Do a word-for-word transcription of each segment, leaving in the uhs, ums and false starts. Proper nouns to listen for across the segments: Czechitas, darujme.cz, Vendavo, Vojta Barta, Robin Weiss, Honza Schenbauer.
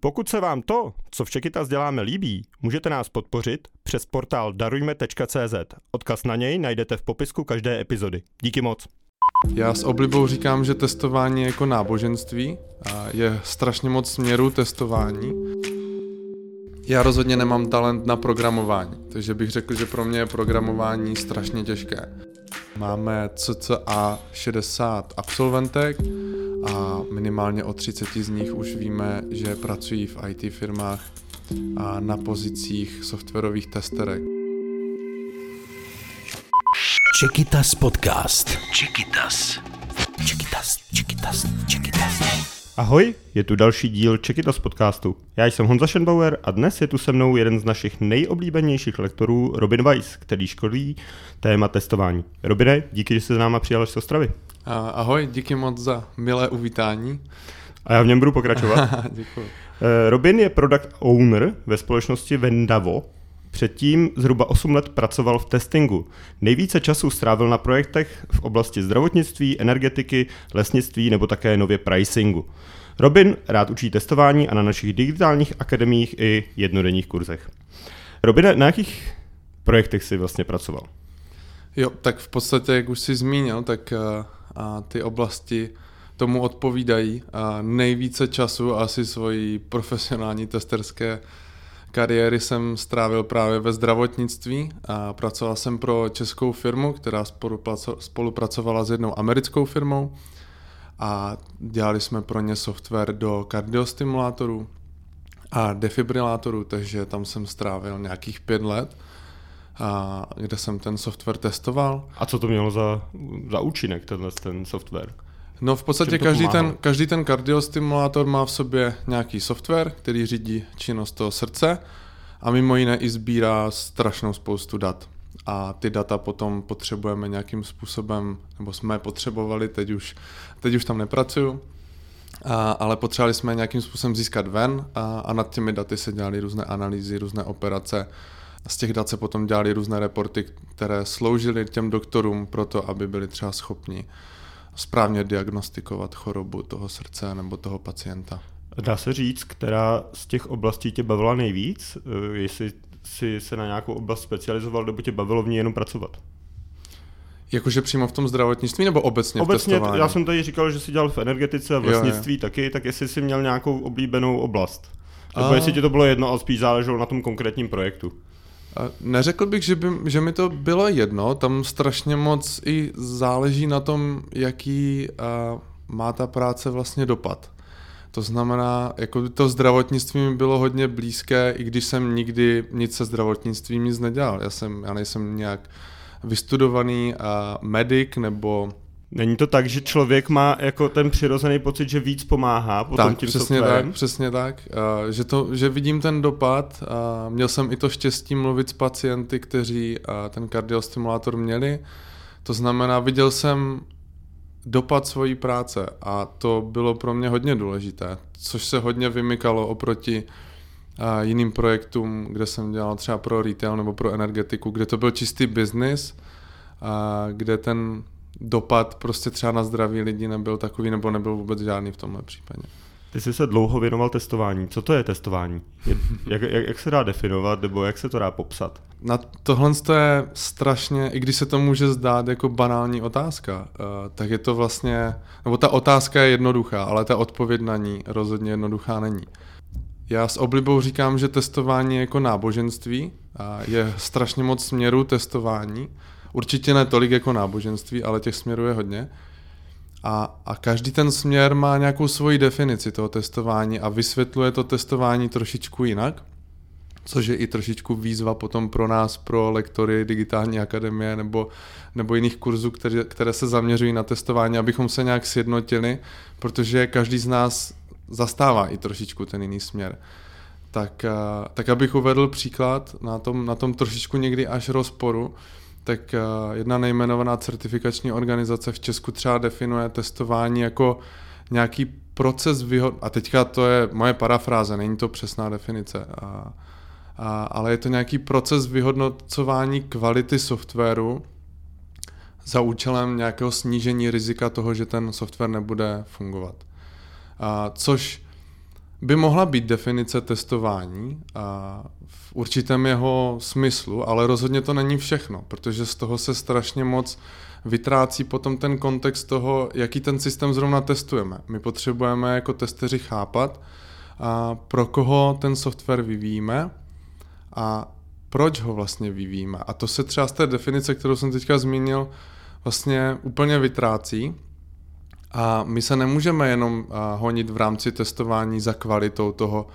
Pokud se vám to, co v Czechitas děláme, líbí, můžete nás podpořit přes portál darujme tečka cé zet. Odkaz na něj najdete v popisku každé epizody. Díky moc. Já s oblibou říkám, že testování je jako náboženství a je strašně moc směrů testování. Já rozhodně nemám talent na programování, takže bych řekl, že pro mě je programování strašně těžké. Máme cca šedesát absolventek a minimálně o třicet z nich už víme, že pracují v í té firmách a na pozicích softwarových testerek. Czechitas podcast. Czechitas. Czechitas, Czechitas, Czechitas. Ahoj, je tu další díl Czechitas podcastu. Já jsem Honza Schenbauer a dnes je tu se mnou jeden z našich nejoblíbenějších lektorů Robin Weiss, který školí téma testování. Robine, díky, že jsi s náma přijal z Ostravy. Ahoj, díky moc za milé uvítání. A já v něm budu pokračovat. Děkuji. Robin je product owner ve společnosti Vendavo. Předtím zhruba osm let pracoval v testingu. Nejvíce času strávil na projektech v oblasti zdravotnictví, energetiky, lesnictví nebo také nově pricingu. Robin rád učí testování a na našich digitálních akademiích i jednodenních kurzech. Robine, na jakých projektech jsi vlastně pracoval? Jo, tak v podstatě, jak už jsi zmínil, tak a, a ty oblasti tomu odpovídají. A nejvíce času asi svojí profesionální testerské kariéry jsem strávil právě ve zdravotnictví a pracoval jsem pro českou firmu, která spolupracovala s jednou americkou firmou a dělali jsme pro ně software do kardiostimulátorů a defibrilátorů, takže tam jsem strávil nějakých pět let, a kde jsem ten software testoval. A co to mělo za, za účinek tenhle ten software? No v podstatě každý ten, každý ten kardiostimulátor má v sobě nějaký software, který řídí činnost toho srdce a mimo jiné i sbírá strašnou spoustu dat. A ty data potom potřebujeme nějakým způsobem, nebo jsme potřebovali, teď už, teď už tam nepracuju, a, ale potřebovali jsme nějakým způsobem získat ven a, a nad těmi daty se dělaly různé analýzy, různé operace. Z těch dat se potom dělaly různé reporty, které sloužily těm doktorům pro to, aby byli třeba schopni správně diagnostikovat chorobu toho srdce nebo toho pacienta. Dá se říct, která z těch oblastí tě bavila nejvíc? Jestli jsi se na nějakou oblast specializoval, nebo tě bavilo v ní jenom pracovat? Jakože přímo v tom zdravotnictví nebo obecně, obecně v testování? Já jsem tady říkal, že jsi dělal v energetice a v lesnictví jo, jo. taky, tak jestli jsi měl nějakou oblíbenou oblast? Nebo a... jestli ti to bylo jedno a spíš záleželo na tom konkrétním projektu? Neřekl bych, že, by, že mi to bylo jedno, tam strašně moc i záleží na tom, jaký uh, má ta práce vlastně dopad. To znamená, jako to zdravotnictví mi bylo hodně blízké, i když jsem nikdy nic se zdravotnictvím nic nedělal. Já, jsem, já nejsem nějak vystudovaný uh, medic nebo... Není to tak, že člověk má jako ten přirozený pocit, že víc pomáhá potom tak, tím přesně softwarem? Tak, přesně tak. Uh, že, to, že vidím ten dopad. Uh, měl jsem i to štěstí mluvit s pacienty, kteří uh, ten kardiostimulátor měli. To znamená, viděl jsem dopad svojí práce a to bylo pro mě hodně důležité, což se hodně vymykalo oproti uh, jiným projektům, kde jsem dělal třeba pro retail nebo pro energetiku, kde to byl čistý biznis, uh, kde ten dopad prostě třeba na zdraví lidí nebyl takový, nebo nebyl vůbec žádný v tomhle případě. Ty jsi se dlouho věnoval testování. Co to je testování? Jak, jak, jak se dá definovat, nebo jak se to dá popsat? Na tohle je strašně, i když se to může zdát jako banální otázka, tak je to vlastně, nebo ta otázka je jednoduchá, ale ta odpověď na ní rozhodně jednoduchá není. Já s oblibou říkám, že testování je jako náboženství, je strašně moc směrů testování. Určitě ne tolik jako náboženství, ale těch směrů je hodně. A, a každý ten směr má nějakou svoji definici toho testování a vysvětluje to testování trošičku jinak, což je i trošičku výzva potom pro nás, pro lektory digitální akademie nebo, nebo jiných kurzů, které, které se zaměřují na testování, abychom se nějak sjednotili, protože každý z nás zastává i trošičku ten jiný směr. Tak, tak abych uvedl příklad na tom, na tom trošičku někdy až rozporu, tak jedna nejmenovaná certifikační organizace v Česku třeba definuje testování jako nějaký proces vyhod... A teďka to je moje parafráze, není to přesná definice, a, a, ale je to nějaký proces vyhodnocování kvality softwaru za účelem nějakého snížení rizika toho, že ten software nebude fungovat. A, což by mohla být definice testování a v určitém jeho smyslu, ale rozhodně to není všechno, protože z toho se strašně moc vytrácí potom ten kontext toho, jaký ten systém zrovna testujeme. My potřebujeme jako testeři chápat, a pro koho ten software vyvíjíme a proč ho vlastně vyvíjíme. A to se třeba z té definice, kterou jsem teďka zmínil, vlastně úplně vytrácí. A my se nemůžeme jenom honit v rámci testování za kvalitou toho,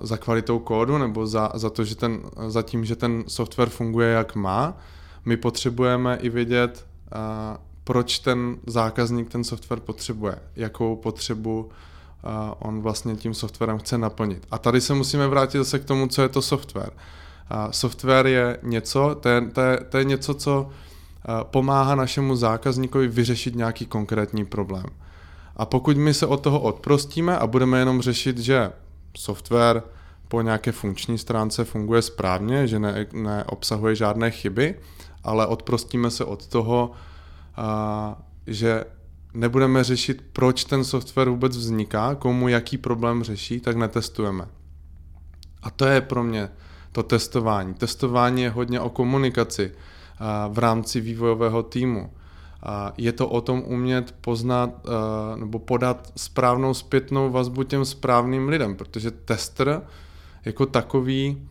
za kvalitou kódu nebo za, za, to, že ten, za tím, že ten software funguje jak má. My potřebujeme i vědět, proč ten zákazník ten software potřebuje, jakou potřebu on vlastně tím softwarem chce naplnit. A tady se musíme vrátit zase k tomu, co je to software. Software je něco, to je, to je, to je něco, co pomáhá našemu zákazníkovi vyřešit nějaký konkrétní problém. A pokud my se od toho odprostíme a budeme jenom řešit, že software po nějaké funkční stránce funguje správně, že ne, neobsahuje žádné chyby, ale odprostíme se od toho, a, že nebudeme řešit, proč ten software vůbec vzniká, komu jaký problém řeší, tak netestujeme. A to je pro mě to testování. Testování je hodně o komunikaci v rámci vývojového týmu. Je to o tom umět poznat nebo podat správnou zpětnou vazbu těm správným lidem, protože tester jako takový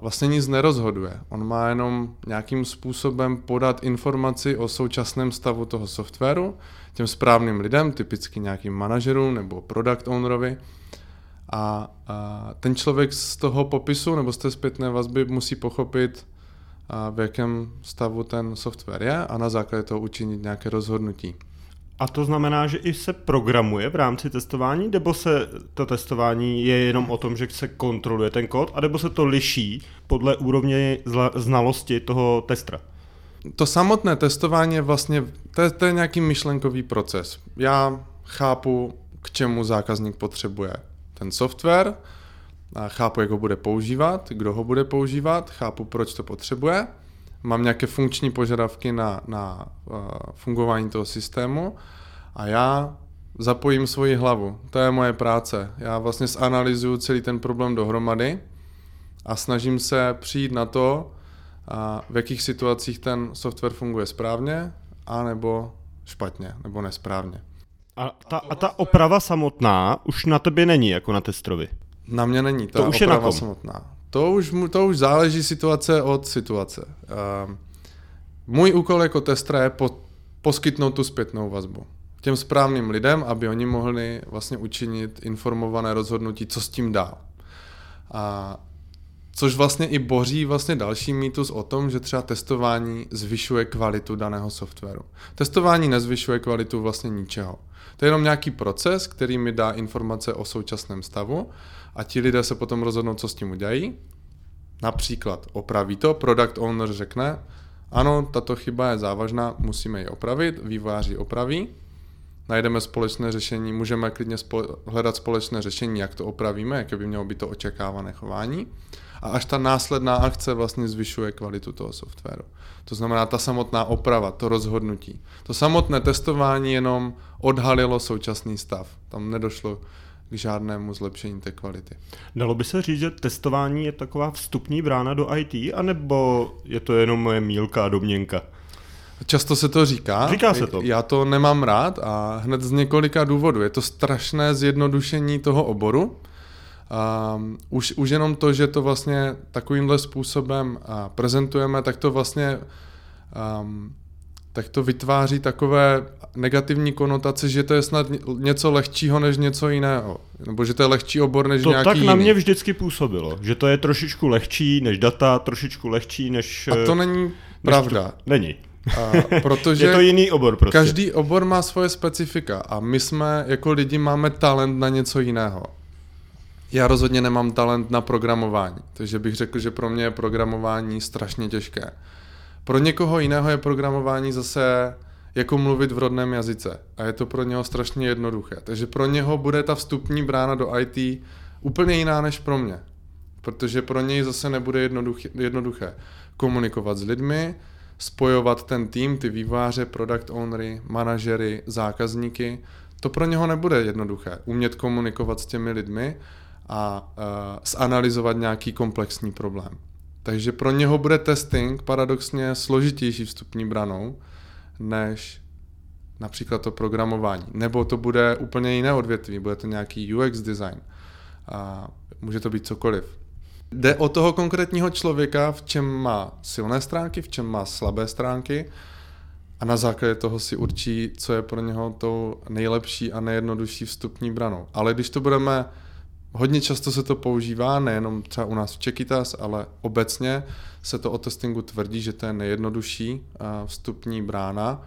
vlastně nic nerozhoduje. On má jenom nějakým způsobem podat informaci o současném stavu toho softwaru těm správným lidem, typicky nějakým manažerům nebo product ownerovi. A ten člověk z toho popisu nebo z té zpětné vazby musí pochopit, a v jakém stavu ten software je a na základě toho učinit nějaké rozhodnutí. A to znamená, že i se programuje v rámci testování, nebo se to testování je jenom o tom, že se kontroluje ten kód, a nebo se to liší podle úrovně znalosti toho testera? To samotné testování je vlastně, to je, to je nějaký myšlenkový proces. Já chápu, k čemu zákazník potřebuje ten software, chápu, jak ho bude používat, kdo ho bude používat, chápu, proč to potřebuje, mám nějaké funkční požadavky na, na fungování toho systému a já zapojím svoji hlavu. To je moje práce. Já vlastně zanalyzuju celý ten problém dohromady a snažím se přijít na to, v jakých situacích ten software funguje správně anebo špatně, nebo nesprávně. A ta, a ta oprava samotná už na tebe není jako na testrovi? Na mě není, ta to už oprava je na kom. samotná. To už, to už záleží situace od situace. Uh, můj úkol jako testera je po, poskytnout tu zpětnou vazbu těm správným lidem, aby oni mohli vlastně učinit informované rozhodnutí, co s tím dál. Uh, což vlastně i boří vlastně další mýtus o tom, že třeba testování zvyšuje kvalitu daného softwaru. Testování nezvyšuje kvalitu vlastně ničeho. To je jenom nějaký proces, který mi dá informace o současném stavu a ti lidé se potom rozhodnou, co s tím udělají. Například opraví to, product owner řekne, ano, tato chyba je závažná, musíme ji opravit, vývojáři opraví, najdeme společné řešení, můžeme klidně spole- hledat společné řešení, jak to opravíme, jaké by mělo být to očekávané chování. A až ta následná akce vlastně zvyšuje kvalitu toho softwaru. To znamená ta samotná oprava, to rozhodnutí. To samotné testování jenom odhalilo současný stav. Tam nedošlo k žádnému zlepšení té kvality. Dalo by se říct, že testování je taková vstupní brána do í té, anebo je to jenom moje mýlka a domněnka? Často se to říká. Říká se to. Já to nemám rád a hned z několika důvodů. Je to strašné zjednodušení toho oboru. Um, už, už jenom to, že to vlastně takovýmhle způsobem uh, prezentujeme, tak to vlastně um, tak to vytváří takové negativní konotace, že to je snad něco lehčího než něco jiného, nebo že to je lehčí obor než to nějaký jiný. To tak na mě vždycky působilo, že to je trošičku lehčí než data, trošičku lehčí než... A to není pravda. To, není. Uh, protože je to jiný obor prostě. Každý obor má svoje specifika a my jsme jako lidi máme talent na něco jiného. Já rozhodně nemám talent na programování, takže bych řekl, že pro mě je programování strašně těžké. Pro někoho jiného je programování zase jako mluvit v rodném jazyce a je to pro něho strašně jednoduché. Takže pro něho bude ta vstupní brána do í té úplně jiná než pro mě, protože pro něj zase nebude jednoduché komunikovat s lidmi, spojovat ten tým, ty vývojáře, product ownery, manažery, zákazníky. to pro něho nebude jednoduché. Umět komunikovat s těmi lidmi a uh, zanalyzovat nějaký komplexní problém. Takže pro něho bude testing paradoxně složitější vstupní branou než například to programování. Nebo to bude úplně jiné odvětví, bude to nějaký U X design. A může to být cokoliv. Jde o toho konkrétního člověka, v čem má silné stránky, v čem má slabé stránky a na základě toho si určí, co je pro něho tou nejlepší a nejjednodušší vstupní branou. Ale když to budeme, hodně často se to používá, nejenom třeba u nás v Czechitas, ale obecně se to o testingu tvrdí, že to je nejjednodušší vstupní brána,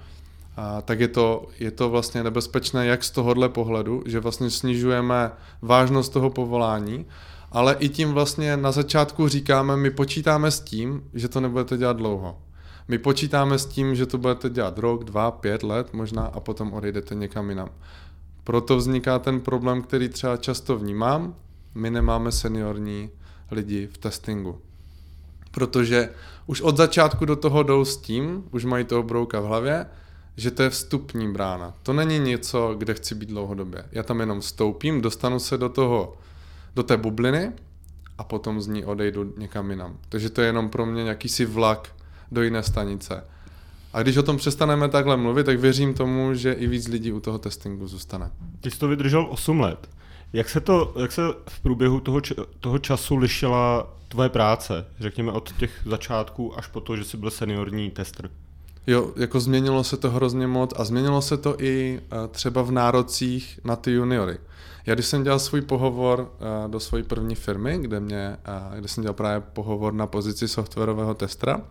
a tak je to, je to vlastně nebezpečné jak z tohohle pohledu, že vlastně snižujeme vážnost toho povolání, ale i tím vlastně na začátku říkáme, my počítáme s tím, že to nebudete dělat dlouho. My počítáme s tím, že to budete dělat rok, dva, pět let možná a potom odejdete někam jinam. Proto vzniká ten problém, který třeba často vnímám, my nemáme seniorní lidi v testingu. Protože už od začátku do toho jdou s tím, už mají toho brouka v hlavě, že to je vstupní brána. To není něco, kde chci být dlouhodobě. Já tam jenom vstoupím, dostanu se do toho, do té bubliny a potom z ní odejdu někam jinam. Takže to je jenom pro mě jakýsi vlak do jiné stanice. A když o tom přestaneme takhle mluvit, tak věřím tomu, že i víc lidí u toho testingu zůstane. Ty jsi to vydržel osm let. Jak se, to, jak se v průběhu toho, toho času lišila tvoje práce? Řekněme od těch začátků až po to, že jsi byl seniorní tester. Jo, jako změnilo se to hrozně moc a změnilo se to i třeba v nárocích na ty juniory. Já když jsem dělal svůj pohovor do své první firmy, kde, mě, kde jsem dělal právě pohovor na pozici softwarového testera,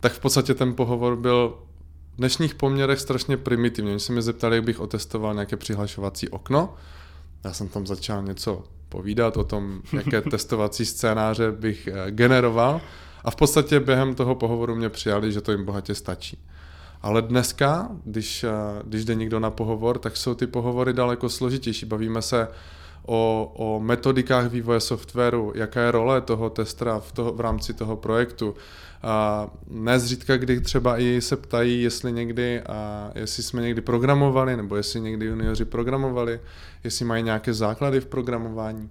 tak v podstatě ten pohovor byl v dnešních poměrech strašně primitivní. Oni se mi zeptali, jak bych otestoval nějaké přihlašovací okno. Já jsem tam začal něco povídat o tom, jaké testovací scénáře bych generoval. A v podstatě během toho pohovoru mě přijali, že to jim bohatě stačí. Ale dneska, když, když jde někdo na pohovor, tak jsou ty pohovory daleko složitější. Bavíme se o, o metodikách vývoje softwaru, jaká je role toho testera v, toho, v rámci toho projektu. A nezřídka, kdy třeba i se ptají, jestli, někdy, a jestli jsme někdy programovali, nebo jestli někdy junioři programovali, jestli mají nějaké základy v programování.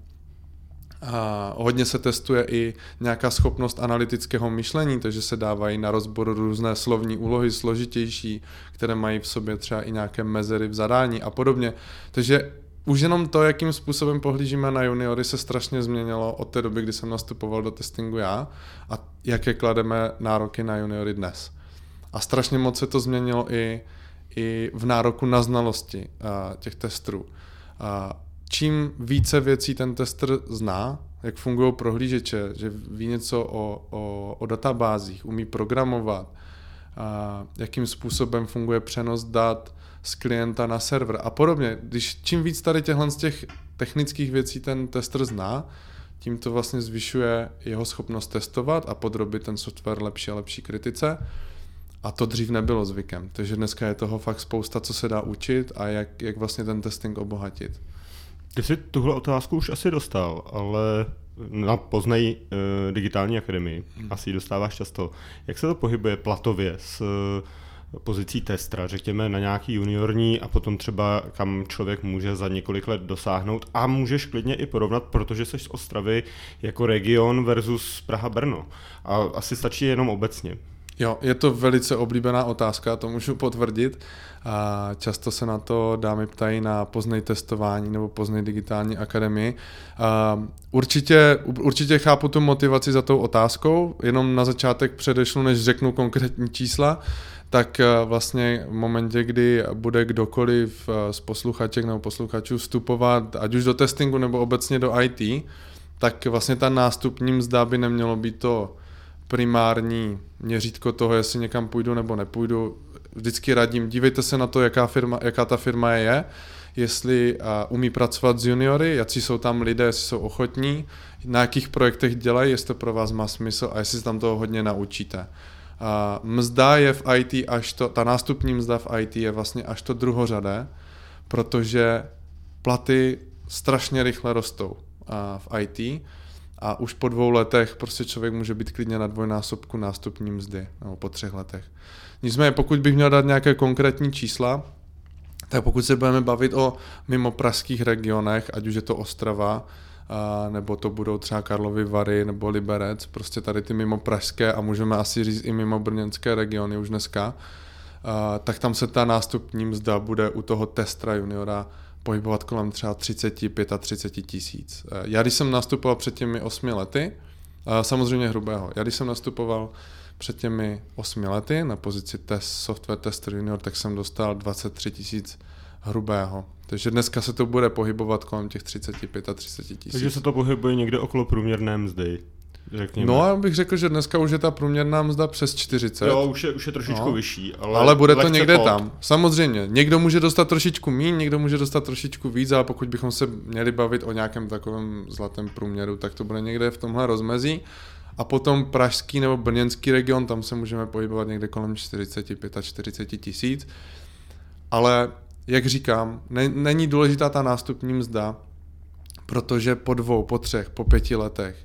A hodně se testuje i nějaká schopnost analytického myšlení, takže se dávají na rozbor různé slovní úlohy složitější, které mají v sobě třeba i nějaké mezery v zadání a podobně. Takže už jenom to, jakým způsobem pohlížíme na juniory, se strašně změnilo od té doby, kdy jsem nastupoval do testingu já a jaké klademe nároky na juniory dnes. A strašně moc se to změnilo i, i v nároku na znalosti a, těch testrů. A, Čím více věcí ten tester zná, jak fungují prohlížeče, že ví něco o, o, o databázích, umí programovat, a jakým způsobem funguje přenos dat z klienta na server a podobně. Když čím víc tady těchhle z těch technických věcí ten tester zná, tím to vlastně zvyšuje jeho schopnost testovat a podrobit ten software lepší a lepší kritice. A to dřív nebylo zvykem, takže dneska je toho fakt spousta, co se dá učit a jak, jak vlastně ten testing obohatit. Ty jsi tuhle otázku už asi dostal, ale na Poznají e, digitální akademii asi ji dostáváš často. Jak se to pohybuje platově s e, pozicí testera, řekněme na nějaký juniorní a potom třeba kam člověk může za několik let dosáhnout a můžeš klidně i porovnat, protože jsi z Ostravy jako region versus Praha-Brno a asi stačí jenom obecně. Jo, je to velice oblíbená otázka, to můžu potvrdit. A často se na to dámy ptají na Poznej testování nebo Poznej digitální akademii. A určitě, určitě chápu tu motivaci za tou otázkou, jenom na začátek předešlu, než řeknu konkrétní čísla, tak vlastně v momentě, kdy bude kdokoliv z posluchaček nebo posluchačů vstupovat, ať už do testingu nebo obecně do I T, tak vlastně ta nástupní mzda by nemělo být to primární měřítko toho, jestli někam půjdu nebo nepůjdu. Vždycky radím, dívejte se na to, jaká, firma, jaká ta firma je, jestli umí pracovat s juniory, jaký jsou tam lidé, jestli jsou ochotní, na jakých projektech dělají, jestli to pro vás má smysl a jestli se tam toho hodně naučíte. A mzda je v I T, až to, ta nástupní mzda v I T je vlastně až to druhořadé, protože platy strašně rychle rostou v I T. A už po dvou letech prostě člověk může být klidně na dvojnásobku nástupní mzdy, nebo po třech letech. Nicméně, pokud bych měl dát nějaké konkrétní čísla, Tak pokud se budeme bavit o mimopražských regionech, ať už je to Ostrava, a nebo to budou třeba Karlovy Vary nebo Liberec, prostě tady ty mimopražské a můžeme asi říct i mimo brněnské regiony už dneska, a tak tam se ta nástupní mzda bude u toho testra juniora pohybovat kolem třeba třicet, třicet pět tisíc. Já když jsem nastupoval před těmi osmi lety, samozřejmě hrubého, já když jsem nastupoval před těmi osmi lety na pozici test, software tester junior, tak jsem dostal dvacet tři tisíc hrubého. Takže dneska se to bude pohybovat kolem těch třicet pět tisíc. Takže se to pohybuje někde okolo průměrné mzdy, řekněme. No já bych řekl, že dneska už je ta průměrná mzda přes čtyřicet. Jo, už je, už je trošičku no, vyšší. Ale, ale bude to někde pod. Tam. Samozřejmě, někdo může dostat trošičku míň, někdo může dostat trošičku víc, ale pokud bychom se měli bavit o nějakém takovém zlatém průměru, tak to bude někde v tomhle rozmezí. A potom pražský nebo brněnský region, tam se můžeme pohybovat někde kolem čtyřicet pět, čtyřicet tisíc. Ale jak říkám, ne, není důležitá ta nástupní mzda, protože po dvou, po třech, po pěti letech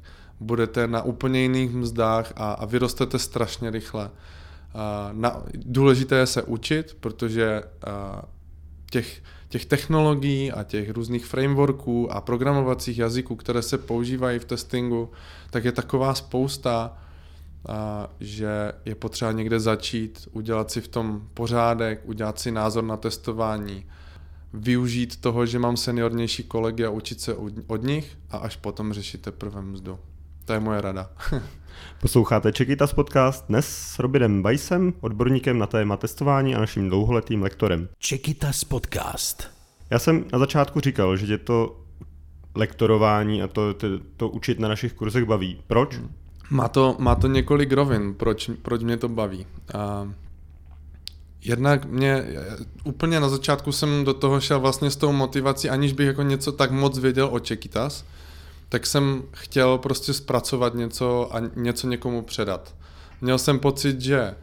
budete na úplně jiných mzdách a, a vyrostete strašně rychle. A na, důležité je se učit, protože a, těch, těch technologií a těch různých frameworků a programovacích jazyků, které se používají v testingu, tak je taková spousta, a že je potřeba někde začít, udělat si v tom pořádek, udělat si názor na testování, využít toho, že mám seniornější kolegy a učit se od nich a až potom řešit teprve mzdu. To je moje rada. Posloucháte Czechitas podcast dnes s Robinem Weissem, odborníkem na téma testování a naším dlouholetým lektorem. Czechitas podcast. Já jsem na začátku říkal, že tě to lektorování a to, to, to učit na našich kurzech baví. Proč? Má to, má to několik rovin, proč, proč mě to baví. A jednak mě, úplně na začátku jsem do toho šel vlastně s tou motivací, aniž bych jako něco tak moc věděl o Czechitas, tak jsem chtěl prostě zpracovat něco a něco někomu předat. Měl jsem pocit, že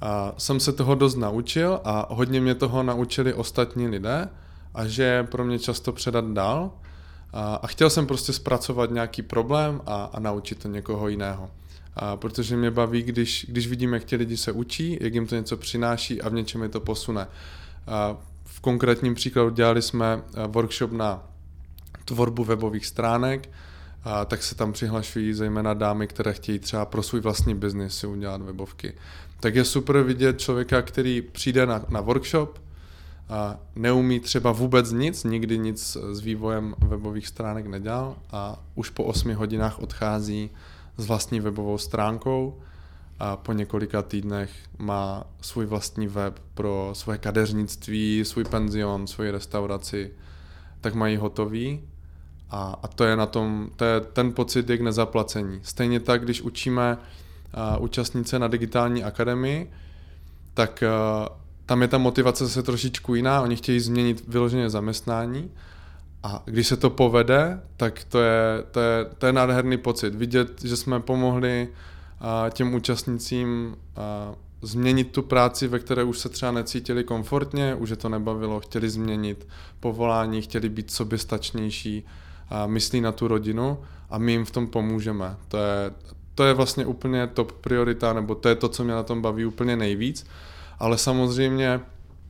a, jsem se toho dost naučil a hodně mě toho naučili ostatní lidé a že je pro mě často předat dál. A chtěl jsem prostě zpracovat nějaký problém a, a naučit to někoho jiného. A protože mě baví, když, když vidím, jak ti lidi se učí, jak jim to něco přináší a v něčem je to posune. A v konkrétním příkladu dělali jsme workshop na tvorbu webových stránek, a tak se tam přihlašují zejména dámy, které chtějí třeba pro svůj vlastní biznis si udělat webovky. Tak je super vidět člověka, který přijde na, na workshop, a neumí třeba vůbec nic, nikdy nic s vývojem webových stránek nedělal a už po osmi hodinách odchází s vlastní webovou stránkou a po několika týdnech má svůj vlastní web pro svoje kadeřnictví, svůj penzion, svoji restauraci, tak mají hotový a, a to je na tom, to je ten pocit je k nezaplacení. Stejně tak, když učíme a, účastnice na digitální akademii, tak a, tam je ta motivace zase trošičku jiná, oni chtějí změnit vyloženě zaměstnání a když se to povede, tak to je, to je, to je nádherný pocit. Vidět, že jsme pomohli těm účastnicím změnit tu práci, ve které už se třeba necítili komfortně, už je to nebavilo, chtěli změnit povolání, chtěli být soběstačnější, myslí na tu rodinu a my jim v tom pomůžeme. To je, to je vlastně úplně top priorita, nebo to je to, co mě na tom baví úplně nejvíc. Ale samozřejmě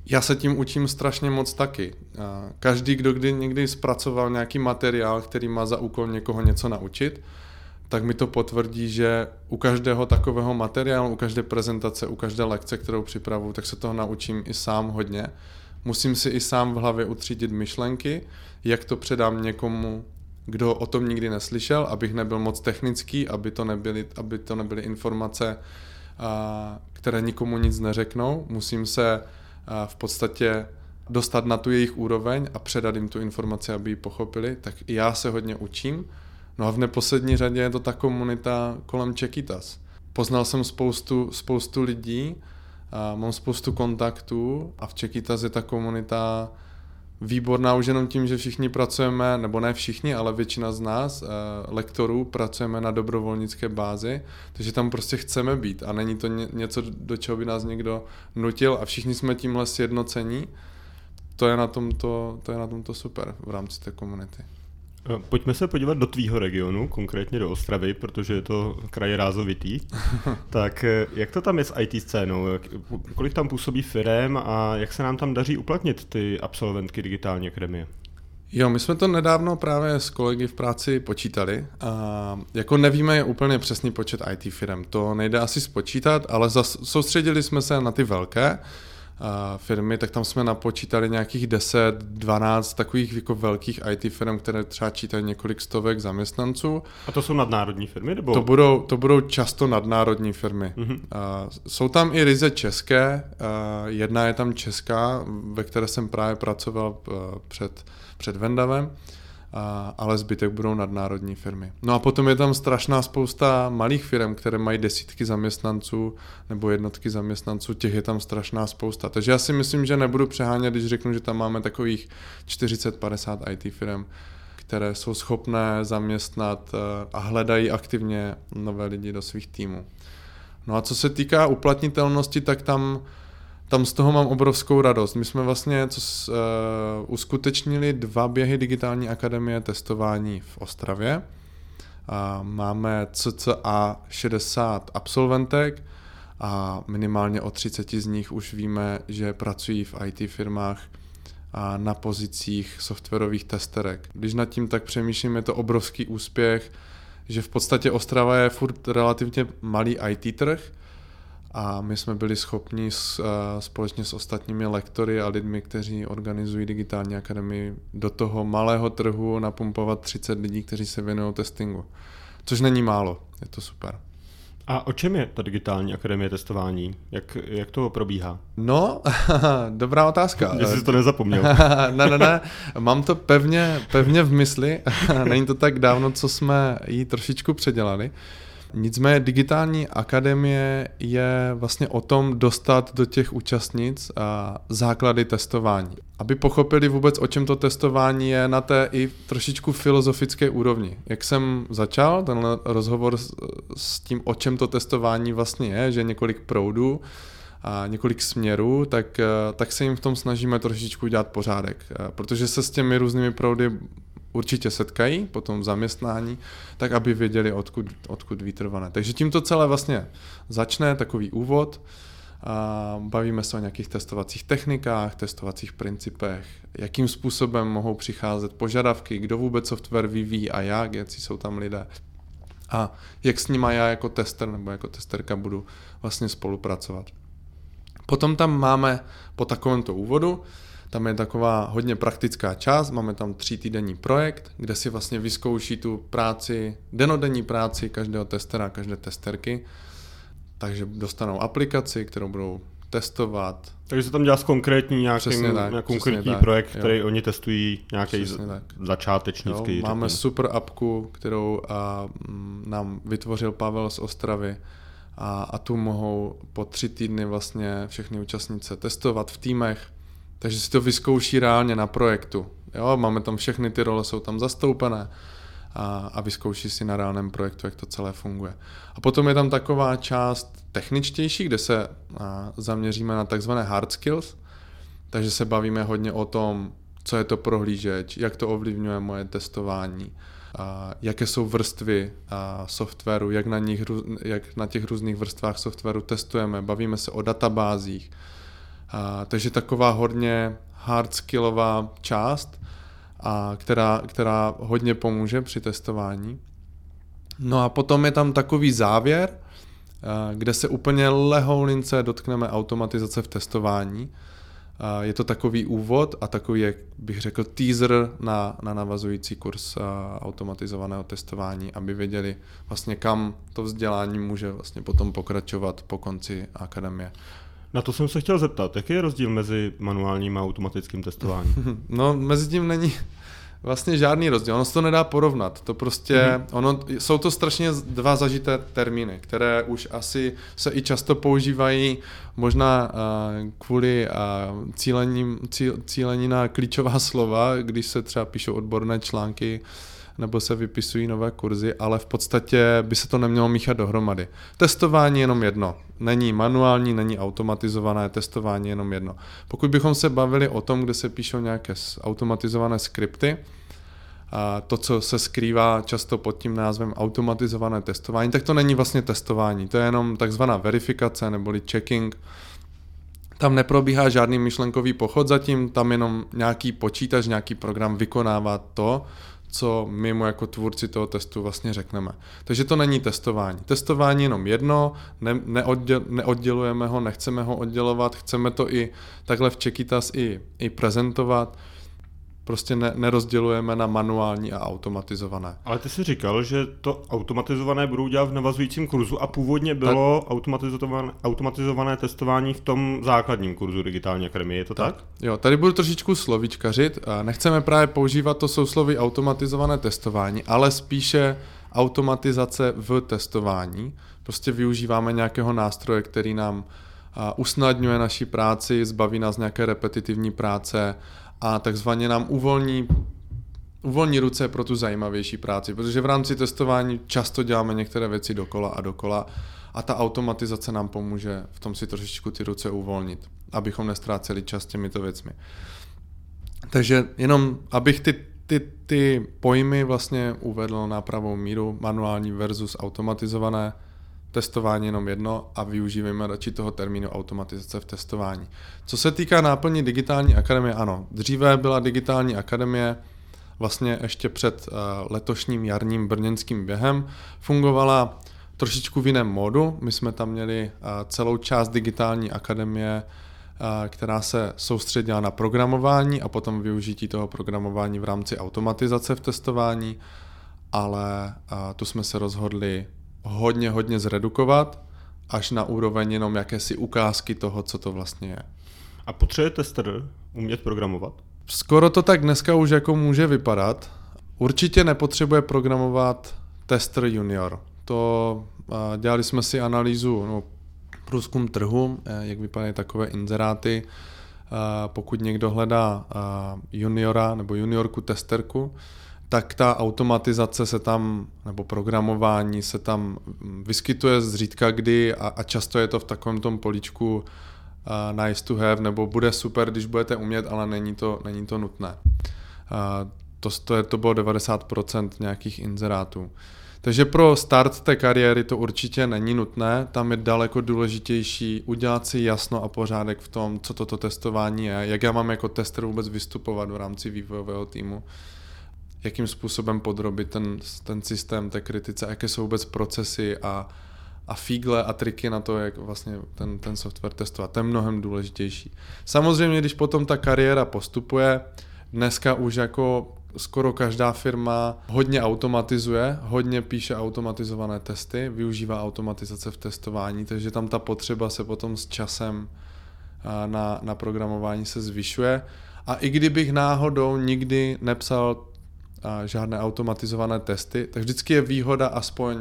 já se tím učím strašně moc taky. Každý, kdo kdy někdy zpracoval nějaký materiál, který má za úkol někoho něco naučit, tak mi to potvrdí, že u každého takového materiálu, u každé prezentace, u každé lekce, kterou připravuju, tak se toho naučím i sám hodně. Musím si i sám v hlavě utřídit myšlenky, jak to předám někomu, kdo o tom nikdy neslyšel, abych nebyl moc technický, aby to nebyly, aby to nebyly informace, které nikomu nic neřeknou, musím se v podstatě dostat na tu jejich úroveň a předat jim tu informaci, aby ji pochopili, tak i já se hodně učím. No a v neposlední řadě je to ta komunita kolem Czechitas. Poznal jsem spoustu, spoustu lidí, mám spoustu kontaktů a v Czechitas je ta komunita výborná už jenom tím, že všichni pracujeme, nebo ne všichni, ale většina z nás, lektorů, pracujeme na dobrovolnické bázi, takže tam prostě chceme být a není to něco, do čeho by nás někdo nutil a všichni jsme tímhle sjednocení. To je na tomto, to je na tomto super v rámci té komunity. Pojďme se podívat do tvýho regionu, konkrétně do Ostravy, protože je to kraj rázovitý. Tak jak to tam je s í té scénou? Kolik tam působí firem a jak se nám tam daří uplatnit ty absolventky digitální akademie? Jo, my jsme to nedávno právě s kolegy v práci počítali. A jako nevíme je úplně přesný počet í té firem, to nejde asi spočítat, ale zas, soustředili jsme se na ty velké firmy, tak tam jsme napočítali nějakých deset, dvanáct takových jako velkých í té firm, které třeba čítají několik stovek zaměstnanců. A to jsou nadnárodní firmy? Nebo? To budou, to budou často nadnárodní firmy. Mm-hmm. A jsou tam i ryze české, a jedna je tam česká, ve které jsem právě pracoval před, před Vendavem, a, ale zbytek budou nadnárodní firmy. No a potom je tam strašná spousta malých firm, které mají desítky zaměstnanců nebo jednotky zaměstnanců, těch je tam strašná spousta. Takže já si myslím, že nebudu přehánět, když řeknu, že tam máme takových čtyřicet padesát í té firm, které jsou schopné zaměstnat a hledají aktivně nové lidi do svých týmů. No a co se týká uplatnitelnosti, tak tam Tam z toho mám obrovskou radost. My jsme vlastně co s, uh, uskutečnili dva běhy digitální akademie testování v Ostravě. Uh, máme cca šedesát absolventek a minimálně o třicet z nich už víme, že pracují v í té firmách a na pozicích softwarových testerek. Když nad tím tak přemýšlím, je to obrovský úspěch, že v podstatě Ostrava je furt relativně malý í té trh, a my jsme byli schopni s, společně s ostatními lektory a lidmi, kteří organizují digitální akademii, do toho malého trhu napumpovat třicet lidí, kteří se věnují testingu. Což není málo, je to super. A o čem je ta digitální akademie testování? Jak, jak to probíhá? No, dobrá otázka. Jestli jsi to nezapomněl. ne, ne, ne, mám to pevně, pevně v mysli. Není to tak dávno, co jsme ji trošičku předělali. Nicméně digitální akademie je vlastně o tom dostat do těch účastnic základy testování. Aby pochopili vůbec, o čem to testování je na té i trošičku filozofické úrovni. Jak jsem začal ten rozhovor s tím, o čem to testování vlastně je, že několik proudů a několik směrů, tak, tak se jim v tom snažíme trošičku dělat pořádek. Protože se s těmi různými proudy určitě setkají potom v zaměstnání, tak aby věděli, odkud, odkud vítr vane. Takže tím to celé vlastně začne, takový úvod. A bavíme se o nějakých testovacích technikách, testovacích principech, jakým způsobem mohou přicházet požadavky, kdo vůbec software vyvíjí a jak, jaký jsou tam lidé. A jak s nima já jako tester nebo jako testerka budu vlastně spolupracovat. Potom tam máme po takovémto úvodu, tam je taková hodně praktická část, máme tam třítýdenní projekt, kde si vlastně vyzkouší tu práci, denodenní práci každého testera, každé testerky. Takže dostanou aplikaci, kterou budou testovat. Takže se tam dělá s konkrétní nějakým, tak, nějaký konkrétní tak, projekt, jo. Který oni testují nějaký začátečnický. Jo, máme super apku, kterou a, m, nám vytvořil Pavel z Ostravy. A, a tu mohou po tři týdny vlastně všechny účastnice testovat v týmech. Takže si to vyzkouší reálně na projektu. Jo, máme tam všechny ty role, jsou tam zastoupené a, a vyzkouší si na reálném projektu, jak to celé funguje. A potom je tam taková část techničtější, kde se a, zaměříme na takzvané hard skills, takže se bavíme hodně o tom, co je to prohlížeč, jak to ovlivňuje moje testování, a, jaké jsou vrstvy a, softwaru, jak na, nich, jak na těch různých vrstvách softwaru testujeme, bavíme se o databázích. A, takže taková hodně hardskillová část, a, která, která hodně pomůže při testování. No a potom je tam takový závěr, a, kde se úplně lehoulince dotkneme automatizace v testování. A, je to takový úvod a takový, jak bych řekl, teaser na, na navazující kurz a, automatizovaného testování, aby věděli vlastně, kam to vzdělání může vlastně potom pokračovat po konci akademie. Na to jsem se chtěl zeptat, jaký je rozdíl mezi manuálním a automatickým testováním? No, mezi tím není vlastně žádný rozdíl, ono se to nedá porovnat, to prostě, mm-hmm. ono, jsou to strašně dva zažité termíny, které už asi se i často používají, možná uh, kvůli uh, cílení, cí, cílení na klíčová slova, když se třeba píšou odborné články, nebo se vypisují nové kurzy, ale v podstatě by se to nemělo míchat dohromady. Testování je jenom jedno. Není manuální, není automatizované, testování je jenom jedno. Pokud bychom se bavili o tom, kde se píšou nějaké automatizované skripty, to, co se skrývá často pod tím názvem automatizované testování, tak to není vlastně testování, to je jenom takzvaná verifikace neboli checking. Tam neprobíhá žádný myšlenkový pochod zatím, tam jenom nějaký počítač, nějaký program vykonává to, co my mu jako tvůrci toho testu vlastně řekneme. Takže to není testování. Testování jenom jedno, ne, neodděl, neoddělujeme ho, nechceme ho oddělovat, chceme to i takhle v Czechitas i, i prezentovat. Prostě ne, nerozdělujeme na manuální a automatizované. Ale ty jsi říkal, že to automatizované budou dělat v navazujícím kurzu a původně bylo tak automatizované, automatizované testování v tom základním kurzu digitální akademie, je to tak? tak? Jo, tady budu trošičku slovíčkařit. Nechceme právě používat to sousloví automatizované testování, ale spíše automatizace v testování. Prostě využíváme nějakého nástroje, který nám usnadňuje naši práci, zbaví nás nějaké repetitivní práce a takzvaně nám uvolní, uvolní ruce pro tu zajímavější práci, protože v rámci testování často děláme některé věci dokola a dokola a ta automatizace nám pomůže v tom si trošičku ty ruce uvolnit, abychom nestráceli čas těmito věcmi. Takže jenom, abych ty, ty, ty pojmy vlastně uvedl na pravou míru, manuální versus automatizované, testování jenom jedno a využíváme radši toho termínu automatizace v testování. Co se týká náplní digitální akademie, ano, dříve byla digitální akademie, vlastně ještě před letošním jarním brněnským během, fungovala trošičku v jiném modu. My jsme tam měli celou část digitální akademie, která se soustředila na programování a potom využití toho programování v rámci automatizace v testování, ale tu jsme se rozhodli hodně, hodně zredukovat, až na úroveň jenom jakési ukázky toho, co to vlastně je. A potřebuje tester umět programovat? Skoro to tak dneska už jako může vypadat. Určitě nepotřebuje programovat tester junior. To dělali jsme si analýzu, no, průzkum trhu, jak vypadají takové inzeráty, pokud někdo hledá juniora nebo juniorku testerku, tak ta automatizace se tam, nebo programování se tam vyskytuje zřídka kdy a, a často je to v takovém tom políčku uh, nice to have, nebo bude super, když budete umět, ale není to, není to nutné. Uh, to, to, je, to bylo devadesát procent nějakých inzerátů. Takže pro start té kariéry to určitě není nutné, tam je daleko důležitější udělat si jasno a pořádek v tom, co toto testování je, jak já mám jako tester vůbec vystupovat v rámci vývojového týmu, jakým způsobem podrobit ten, ten systém té kritice, jaké jsou vůbec procesy a, a fígle a triky na to, jak vlastně ten, ten software testovat. To je mnohem důležitější. Samozřejmě, když potom ta kariéra postupuje, dneska už jako skoro každá firma hodně automatizuje, hodně píše automatizované testy, využívá automatizace v testování, takže tam ta potřeba se potom s časem na, na programování se zvyšuje. A i kdybych náhodou nikdy nepsal a žádné automatizované testy, tak vždycky je výhoda aspoň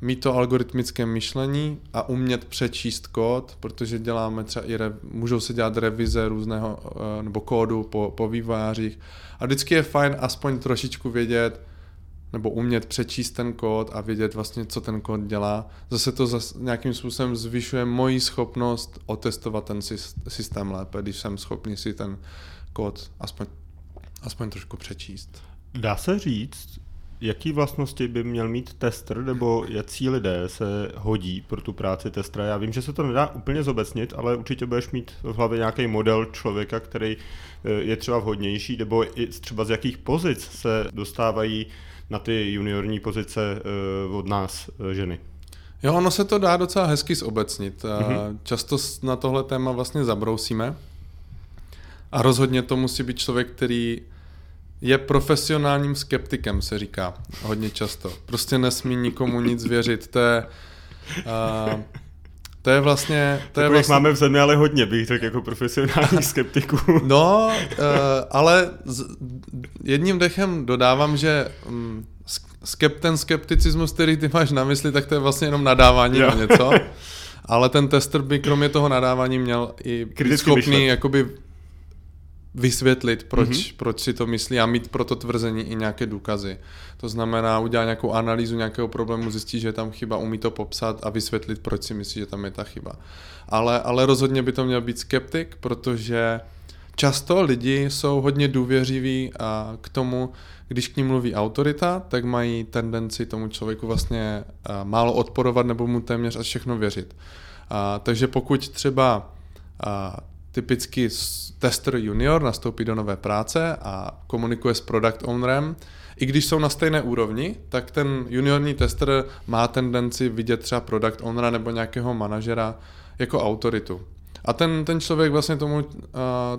mít to algoritmické myšlení a umět přečíst kód, protože děláme třeba i re, můžou se dělat revize různého nebo kódu po, po vývojářích a vždycky je fajn aspoň trošičku vědět nebo umět přečíst ten kód a vědět vlastně, co ten kód dělá. Zase to zase nějakým způsobem zvyšuje moji schopnost otestovat ten systém lépe, když jsem schopný si ten kód aspoň, aspoň trošku přečíst. Dá se říct, jaký vlastnosti by měl mít tester, nebo jaký lidé se hodí pro tu práci testera? Já vím, že se to nedá úplně zobecnit, ale určitě budeš mít v hlavě nějaký model člověka, který je třeba vhodnější, nebo třeba z jakých pozic se dostávají na ty juniorní pozice od nás ženy. Jo, ono se to dá docela hezky zobecnit. Mm-hmm. Často na tohle téma vlastně zabrousíme. A rozhodně to musí být člověk, který je profesionálním skeptikem, se říká hodně často. Prostě nesmí nikomu nic věřit. To je, uh, to je vlastně... To je vlastně... máme v zemi, ale hodně bych řekl jako profesionálních skeptiků. No, uh, ale z, jedním dechem dodávám, že um, skep, ten skepticismus, který ty máš na mysli, tak to je vlastně jenom nadávání na něco. Ale ten tester by kromě toho nadávání měl i schopný jakoby vysvětlit, proč, mm-hmm. proč si to myslí a mít pro to tvrzení i nějaké důkazy. To znamená udělat nějakou analýzu nějakého problému, zjistit, že je tam chyba, umí to popsat a vysvětlit, proč si myslí, že tam je ta chyba. Ale, ale rozhodně by to měl být skeptik, protože Často lidi jsou hodně důvěřiví a k tomu, když k ním mluví autorita, tak mají tendenci tomu člověku vlastně málo odporovat nebo mu téměř až všechno věřit. A, takže pokud třeba a, typicky tester junior nastoupí do nové práce a komunikuje s product ownerem, i když jsou na stejné úrovni, tak ten juniorní tester má tendenci vidět třeba product ownera nebo nějakého manažera jako autoritu. A ten, ten člověk vlastně tomu,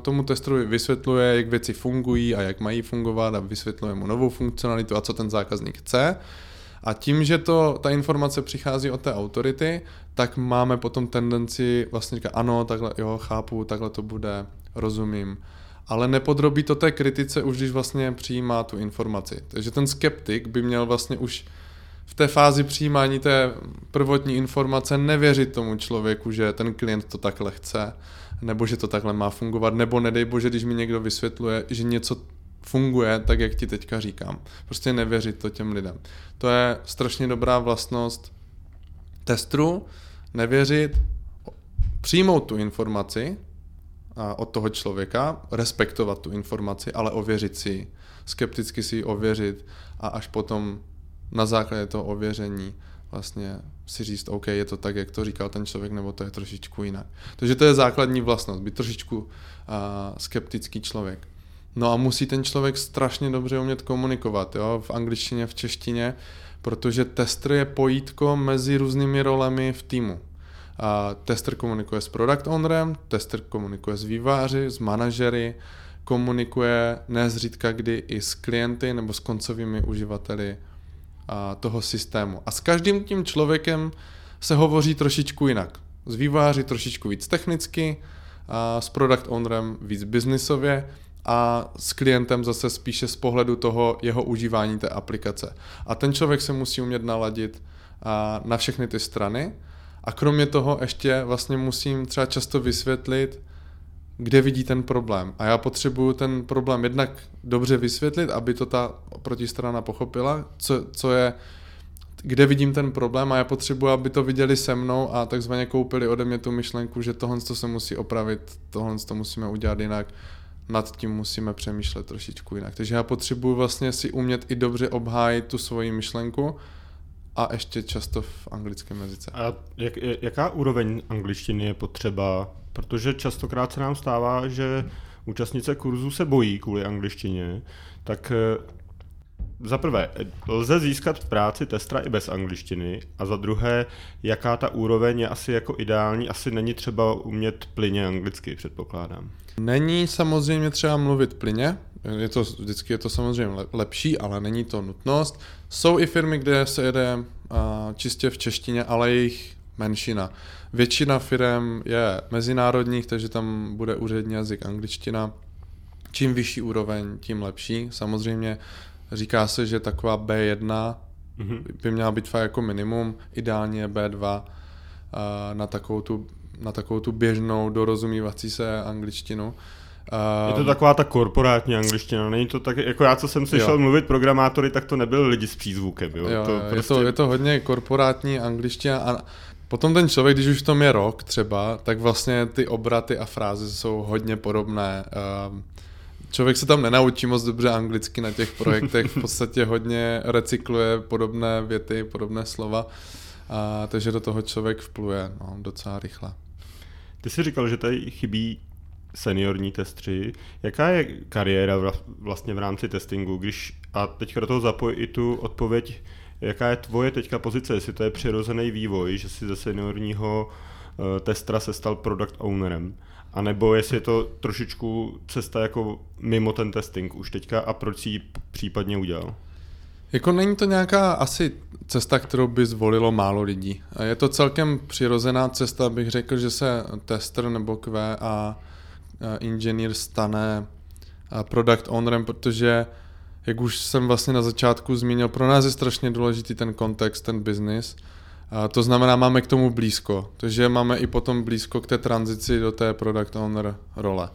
tomu testerovi vysvětluje, jak věci fungují a jak mají fungovat a vysvětluje mu novou funkcionalitu a co ten zákazník chce. A tím, že to, ta informace přichází od té autority, tak máme potom tendenci vlastně říkat ano, takhle, jo, chápu, takhle to bude, rozumím. Ale nepodrobí to té kritice už, když vlastně přijímá tu informaci. Takže ten skeptik by měl vlastně už v té fázi přijímání té prvotní informace nevěřit tomu člověku, že ten klient to takhle chce, nebo že to takhle má fungovat, nebo nedej bože, když mi někdo vysvětluje, že něco funguje, tak jak ti teďka říkám. Prostě nevěřit to těm lidem. To je strašně dobrá vlastnost testru, nevěřit, přijmout tu informaci od toho člověka, respektovat tu informaci, ale ověřit si ji, skepticky si ji ověřit a až potom na základě toho ověření vlastně si říct, OK, je to tak, jak to říkal ten člověk, nebo to je trošičku jinak. Takže to je základní vlastnost, být trošičku uh, skeptický člověk. No a musí ten člověk strašně dobře umět komunikovat, jo, v angličtině, v češtině, protože tester je pojítko mezi různými rolemi v týmu. A tester komunikuje s product ownerem, tester komunikuje s vývojáři, s manažery, komunikuje nezřídka kdy i s klienty nebo s koncovými uživateli a, toho systému. A s každým tím člověkem se hovoří trošičku jinak. S vývojáři trošičku víc technicky, a s product ownerem víc biznisově a s klientem zase spíše z pohledu toho jeho užívání té aplikace. A ten člověk se musí umět naladit a, na všechny ty strany. A kromě toho ještě vlastně musím třeba často vysvětlit, kde vidí ten problém. A já potřebuju ten problém jednak dobře vysvětlit, aby to ta protistrana pochopila, co, co je, kde vidím ten problém a já potřebuju, aby to viděli se mnou a takzvaně koupili ode mě tu myšlenku, že tohle se musí opravit, tohle to musíme udělat jinak, nad tím musíme přemýšlet trošičku jinak. Takže já potřebuju vlastně si umět i dobře obhájit tu svoji myšlenku, a ještě často v anglickém jazyce. A jak, jaká úroveň angličtiny je potřeba? Protože častokrát se nám stává, že účastnice kurzu se bojí kvůli angličtině. Tak za prvé, lze získat v práci testera i bez angličtiny. A za druhé, jaká ta úroveň je asi jako ideální? Asi není třeba umět plyně anglicky, předpokládám. Není samozřejmě třeba mluvit plyně. Je to, vždycky je to samozřejmě lepší, ale není to nutnost. Jsou i firmy, kde se jede čistě v češtině, ale jejich menšina. Většina firm je mezinárodních, takže tam bude úřední jazyk angličtina. Čím vyšší úroveň, tím lepší. Samozřejmě říká se, že taková bé jedna mm-hmm. by měla být fakt jako minimum, ideálně bé dva na takovou tu, na takovou tu běžnou dorozumívací se angličtinu. Je to taková ta korporátní angličtina, není to tak, jako já, co jsem slyšel jo. mluvit programátory, tak to nebyli lidi s přízvukem. Jo? Jo, to jo, prostě... je, to, je to hodně korporátní angličtina a potom ten člověk, když už v tom je rok třeba, tak vlastně ty obraty a fráze jsou hodně podobné. Člověk se tam nenaučí moc dobře anglicky na těch projektech, v podstatě hodně recykluje podobné věty, podobné slova, a, takže do toho člověk vpluje no, docela rychle. Ty jsi říkal, že tady chybí seniorní testři. Jaká je kariéra vlastně v rámci testingu? Když, a teďka do toho zapoj i tu odpověď, jaká je tvoje teďka pozice, jestli to je přirozený vývoj, že jsi ze seniorního testera se stal product ownerem, anebo jestli je to trošičku cesta jako mimo ten testing už teďka a proč jsi ji případně udělal? Jako není to nějaká asi cesta, kterou by zvolilo málo lidí. Je to celkem přirozená cesta, bych řekl, že se tester nebo kvé á inženýr stane product ownerem, protože jak už jsem vlastně na začátku zmínil, pro nás je strašně důležitý ten kontext, ten business. To znamená, máme k tomu blízko, takže máme i potom blízko k té tranzici do té product owner role.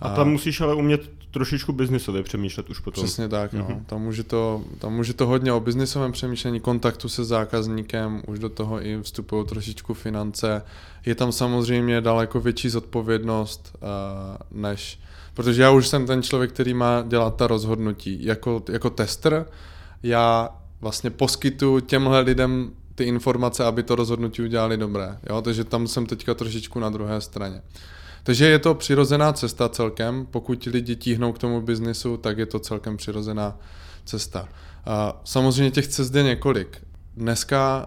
A tam musíš ale umět trošičku biznisově přemýšlet už potom. Přesně tak, mm-hmm. no. Tam už je to, tam už je to hodně o biznisovém přemýšlení, kontaktu se zákazníkem, už do toho i vstupují trošičku finance. Je tam samozřejmě daleko větší zodpovědnost, než protože já už jsem ten člověk, který má dělat ta rozhodnutí. Jako, jako tester já vlastně poskytuju těmhle lidem ty informace, aby to rozhodnutí udělali dobré. Jo? Takže tam jsem teďka trošičku na druhé straně. Takže je to přirozená cesta celkem, pokud lidi tíhnou k tomu biznisu, tak je to celkem přirozená cesta. A samozřejmě těch cest je několik. Dneska,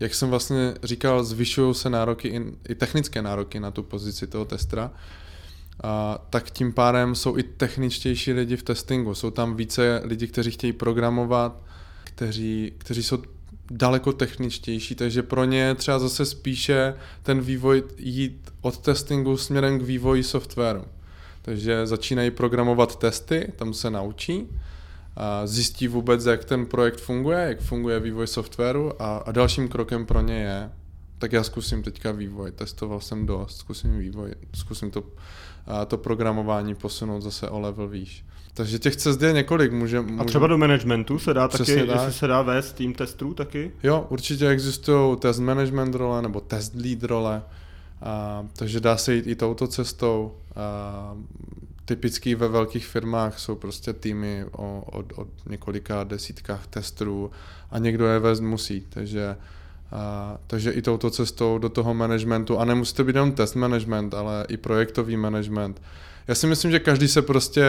jak jsem vlastně říkal, zvyšují se nároky, i technické nároky na tu pozici toho testera, a tak tím pádem jsou i techničtější lidi v testingu. Jsou tam více lidi, kteří chtějí programovat, kteří, kteří jsou daleko techničtější, takže pro ně je třeba zase spíše ten vývoj jít od testingu směrem k vývoji softwaru. Takže začínají programovat testy, tam se naučí, a zjistí vůbec, jak ten projekt funguje, jak funguje vývoj softwaru a, a dalším krokem pro ně je, tak já zkusím teďka vývoj, testoval jsem dost, zkusím vývoj, zkusím to, a to programování posunout zase o level výš. Takže těch cest je několik. Může, může... A třeba do managementu se dá přesně taky, tak. Jestli se dá vést tým testů taky? Jo, určitě existují test management role nebo test lead role, a, takže dá se jít i touto cestou. A, typicky ve velkých firmách jsou prostě týmy o, od, od několika desítkách testerů a někdo je vést musí, takže, a, takže i touto cestou do toho managementu, a nemusí to být jenom test management, ale i projektový management. Já si myslím, že každý se prostě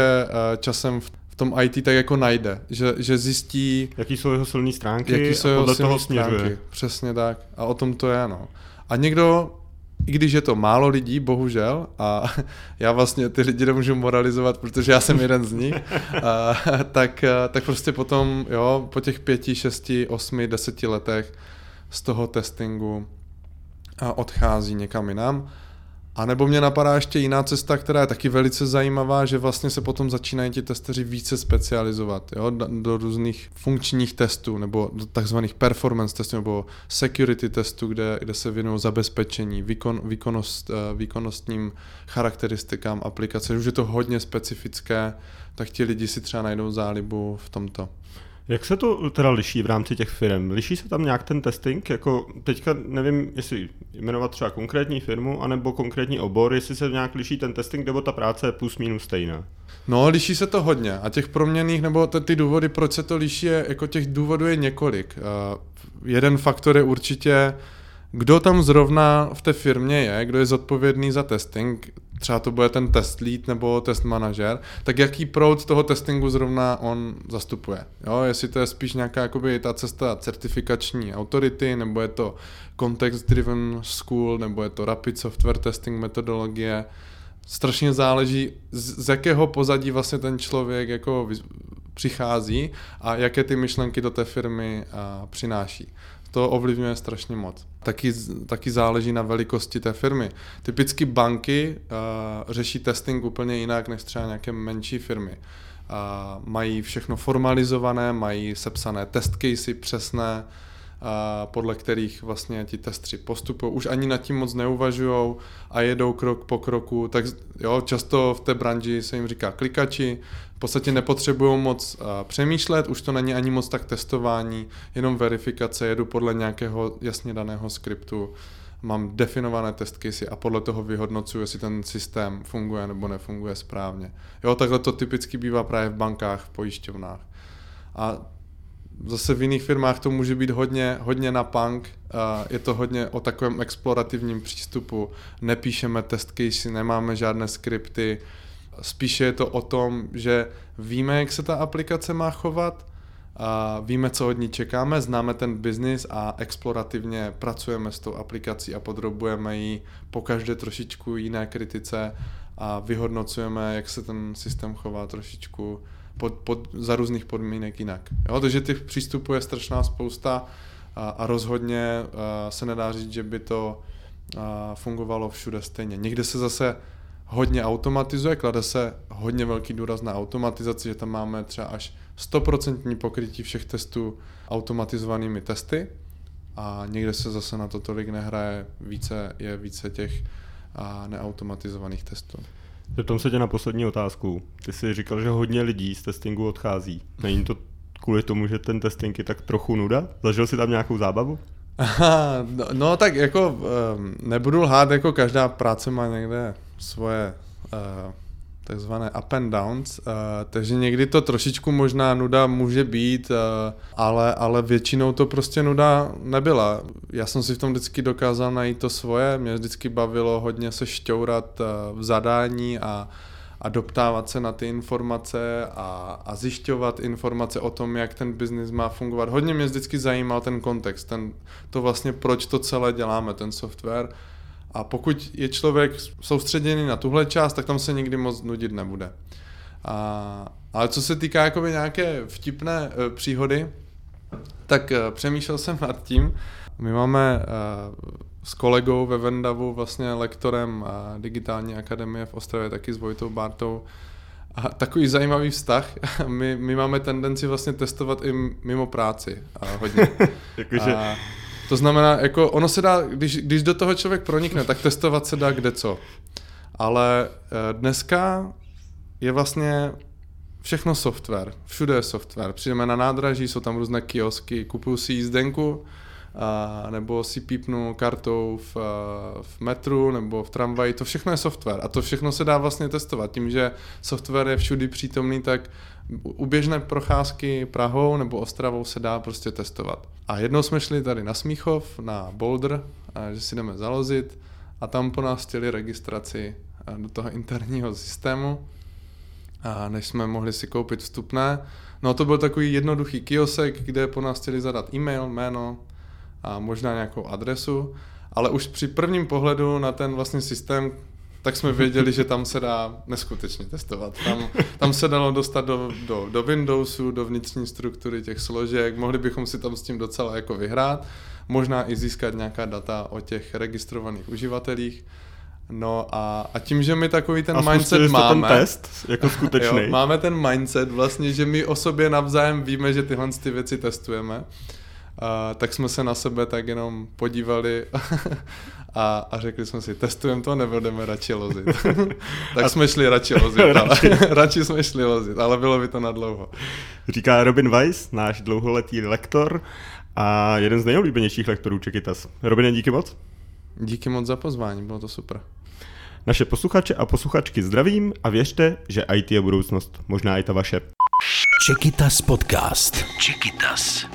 časem v tom í té tak jako najde, že, že zjistí, jaký jsou jeho silné stránky, jaký jsou a podle jeho toho stránky. Směřuje. Přesně tak. A o tom to je, no. A někdo, i když je to málo lidí, bohužel, a já vlastně ty lidi nemůžu moralizovat, protože já jsem jeden z nich, a, tak, tak prostě potom, jo, po těch pěti, šesti, osmi, deseti letech z toho testingu odchází někam jinam. A nebo mě napadá ještě jiná cesta, která je taky velice zajímavá, že vlastně se potom začínají ti testeři více specializovat, jo, do různých funkčních testů nebo do takzvaných performance testů nebo security testů, kde, kde se věnují zabezpečení, výkon, výkonnost, výkonnostním charakteristikám aplikace. Už je to hodně specifické, tak ti lidi si třeba najdou zálibu v tomto. Jak se to teda liší v rámci těch firm? Liší se tam nějak ten testing? Jako teďka nevím, jestli jmenovat třeba konkrétní firmu, anebo konkrétní obor, jestli se nějak liší ten testing, nebo ta práce je plus minus stejná? No, liší se to hodně a těch proměnných, nebo ty důvody, proč se to liší, je, jako těch důvodů je několik. Uh, jeden faktor je určitě, kdo tam zrovna v té firmě je, kdo je zodpovědný za testing, třeba to bude ten test lead nebo test manažer, tak jaký proud toho testingu zrovna on zastupuje. Jo, jestli to je spíš nějaká jakoby ta cesta certifikační autority, nebo je to context driven school, nebo je to rapid software testing metodologie. Strašně záleží, z jakého pozadí vlastně ten člověk jako přichází a jaké ty myšlenky do té firmy a, přináší. To ovlivňuje strašně moc. Taky, taky záleží na velikosti té firmy. Typicky banky uh, řeší testing úplně jinak než třeba nějaké menší firmy. Uh, mají všechno formalizované, mají sepsané test casey přesné, uh, podle kterých vlastně ti testři postupují. Už ani nad tím moc neuvažujou a jedou krok po kroku. Tak jo, často v té branži se jim říká klikači. V podstatě nepotřebují moc uh, přemýšlet, už to není ani moc tak testování, jenom verifikace, jedu podle nějakého jasně daného skriptu, mám definované test casey a podle toho vyhodnocuju, jestli ten systém funguje nebo nefunguje správně. Jo, takhle to typicky bývá právě v bankách, v pojišťovnách. A zase v jiných firmách to může být hodně, hodně na punk, uh, je to hodně o takovém explorativním přístupu, nepíšeme test casey, nemáme žádné skripty, spíše je to o tom, že víme, jak se ta aplikace má chovat, a víme, co od ní čekáme, známe ten biznis a explorativně pracujeme s tou aplikací a podrobujeme ji pokaždé trošičku jiné kritice a vyhodnocujeme, jak se ten systém chová trošičku pod, pod, za různých podmínek jinak. Jo, takže těch přístupů je strašná spousta a, a rozhodně a se nedá říct, že by to a, fungovalo všude stejně. Někde se zase hodně automatizuje, klade se hodně velký důraz na automatizaci, že tam máme třeba až sto procent pokrytí všech testů automatizovanými testy a někde se zase na to tolik nehraje, více je více těch a, neautomatizovaných testů. Zeptám se tě na poslední otázku. Ty jsi říkal, že hodně lidí z testingu odchází. Není to kvůli tomu, že ten testing je tak trochu nuda? Zažil jsi tam nějakou zábavu? Aha, no, no tak jako nebudu lhát, jako každá práce má někde svoje uh, takzvané up and downs, uh, takže někdy to trošičku možná nuda může být, uh, ale, ale většinou to prostě nuda nebyla. Já jsem si v tom vždycky dokázal najít to svoje, mě vždycky bavilo hodně se šťourat uh, v zadání a, a doptávat se na ty informace a, a zjišťovat informace o tom, jak ten biznis má fungovat. Hodně mě vždycky zajímal ten kontext, ten, to vlastně proč to celé děláme, ten software. A pokud je člověk soustředěný na tuhle část, tak tam se nikdy moc nudit nebude. A, ale co se týká jakoby nějaké vtipné e, příhody, tak e, přemýšlel jsem nad tím. My máme e, s kolegou ve Vendavu, vlastně lektorem e, digitální akademie v Ostravě, taky s Vojtou Bartou, a takový zajímavý vztah. My, my máme tendenci vlastně testovat i mimo práci a hodně. Jakože... To znamená, jako ono se dá, když, když do toho člověk pronikne, tak testovat se dá kde co. Ale dneska je vlastně všechno software, všude je software. Přijdeme na nádraží, jsou tam různé kiosky, kupuju si jízdenku, a, nebo si pípnu kartou v, v metru nebo v tramvaji, to všechno je software. A to všechno se dá vlastně testovat. Tím, že software je všudy přítomný, tak u běžné procházky Prahou nebo Ostravou se dá prostě testovat. A jednou jsme šli tady na Smíchov, na Boulder, že si jdeme zalozit a tam po nás chtěli registraci do toho interního systému, a než jsme mohli si koupit vstupné. No to byl takový jednoduchý kiosek, kde po nás chtěli zadat e-mail, jméno a možná nějakou adresu, ale už při prvním pohledu na ten vlastně systém, tak jsme věděli, že tam se dá neskutečně testovat. Tam, tam se dalo dostat do, do, do Windowsu, do vnitřní struktury těch složek, mohli bychom si tam s tím docela jako vyhrát, možná i získat nějaká data o těch registrovaných uživatelích. No a, a tím, že my takový ten a mindset máme, ten test, jako skutečný. Jo, máme ten mindset vlastně, že my o sobě navzájem víme, že tyhle ty věci testujeme, Uh, tak jsme se na sebe tak jenom podívali a, a řekli jsme si, testujeme to, nebudeme radši lozit. Tak jsme šli radši lozit, ale radši jsme šli lozit, ale bylo by to nadlouho. Říká Robin Weiss, náš dlouholetý lektor a jeden z nejoblíbenějších lektorů Czechitas. Robine, díky moc. Díky moc za pozvání, bylo to super. Naše posluchače a posluchačky zdravím a věřte, že í té je budoucnost, možná i ta vaše. Czechitas podcast. Czechitas.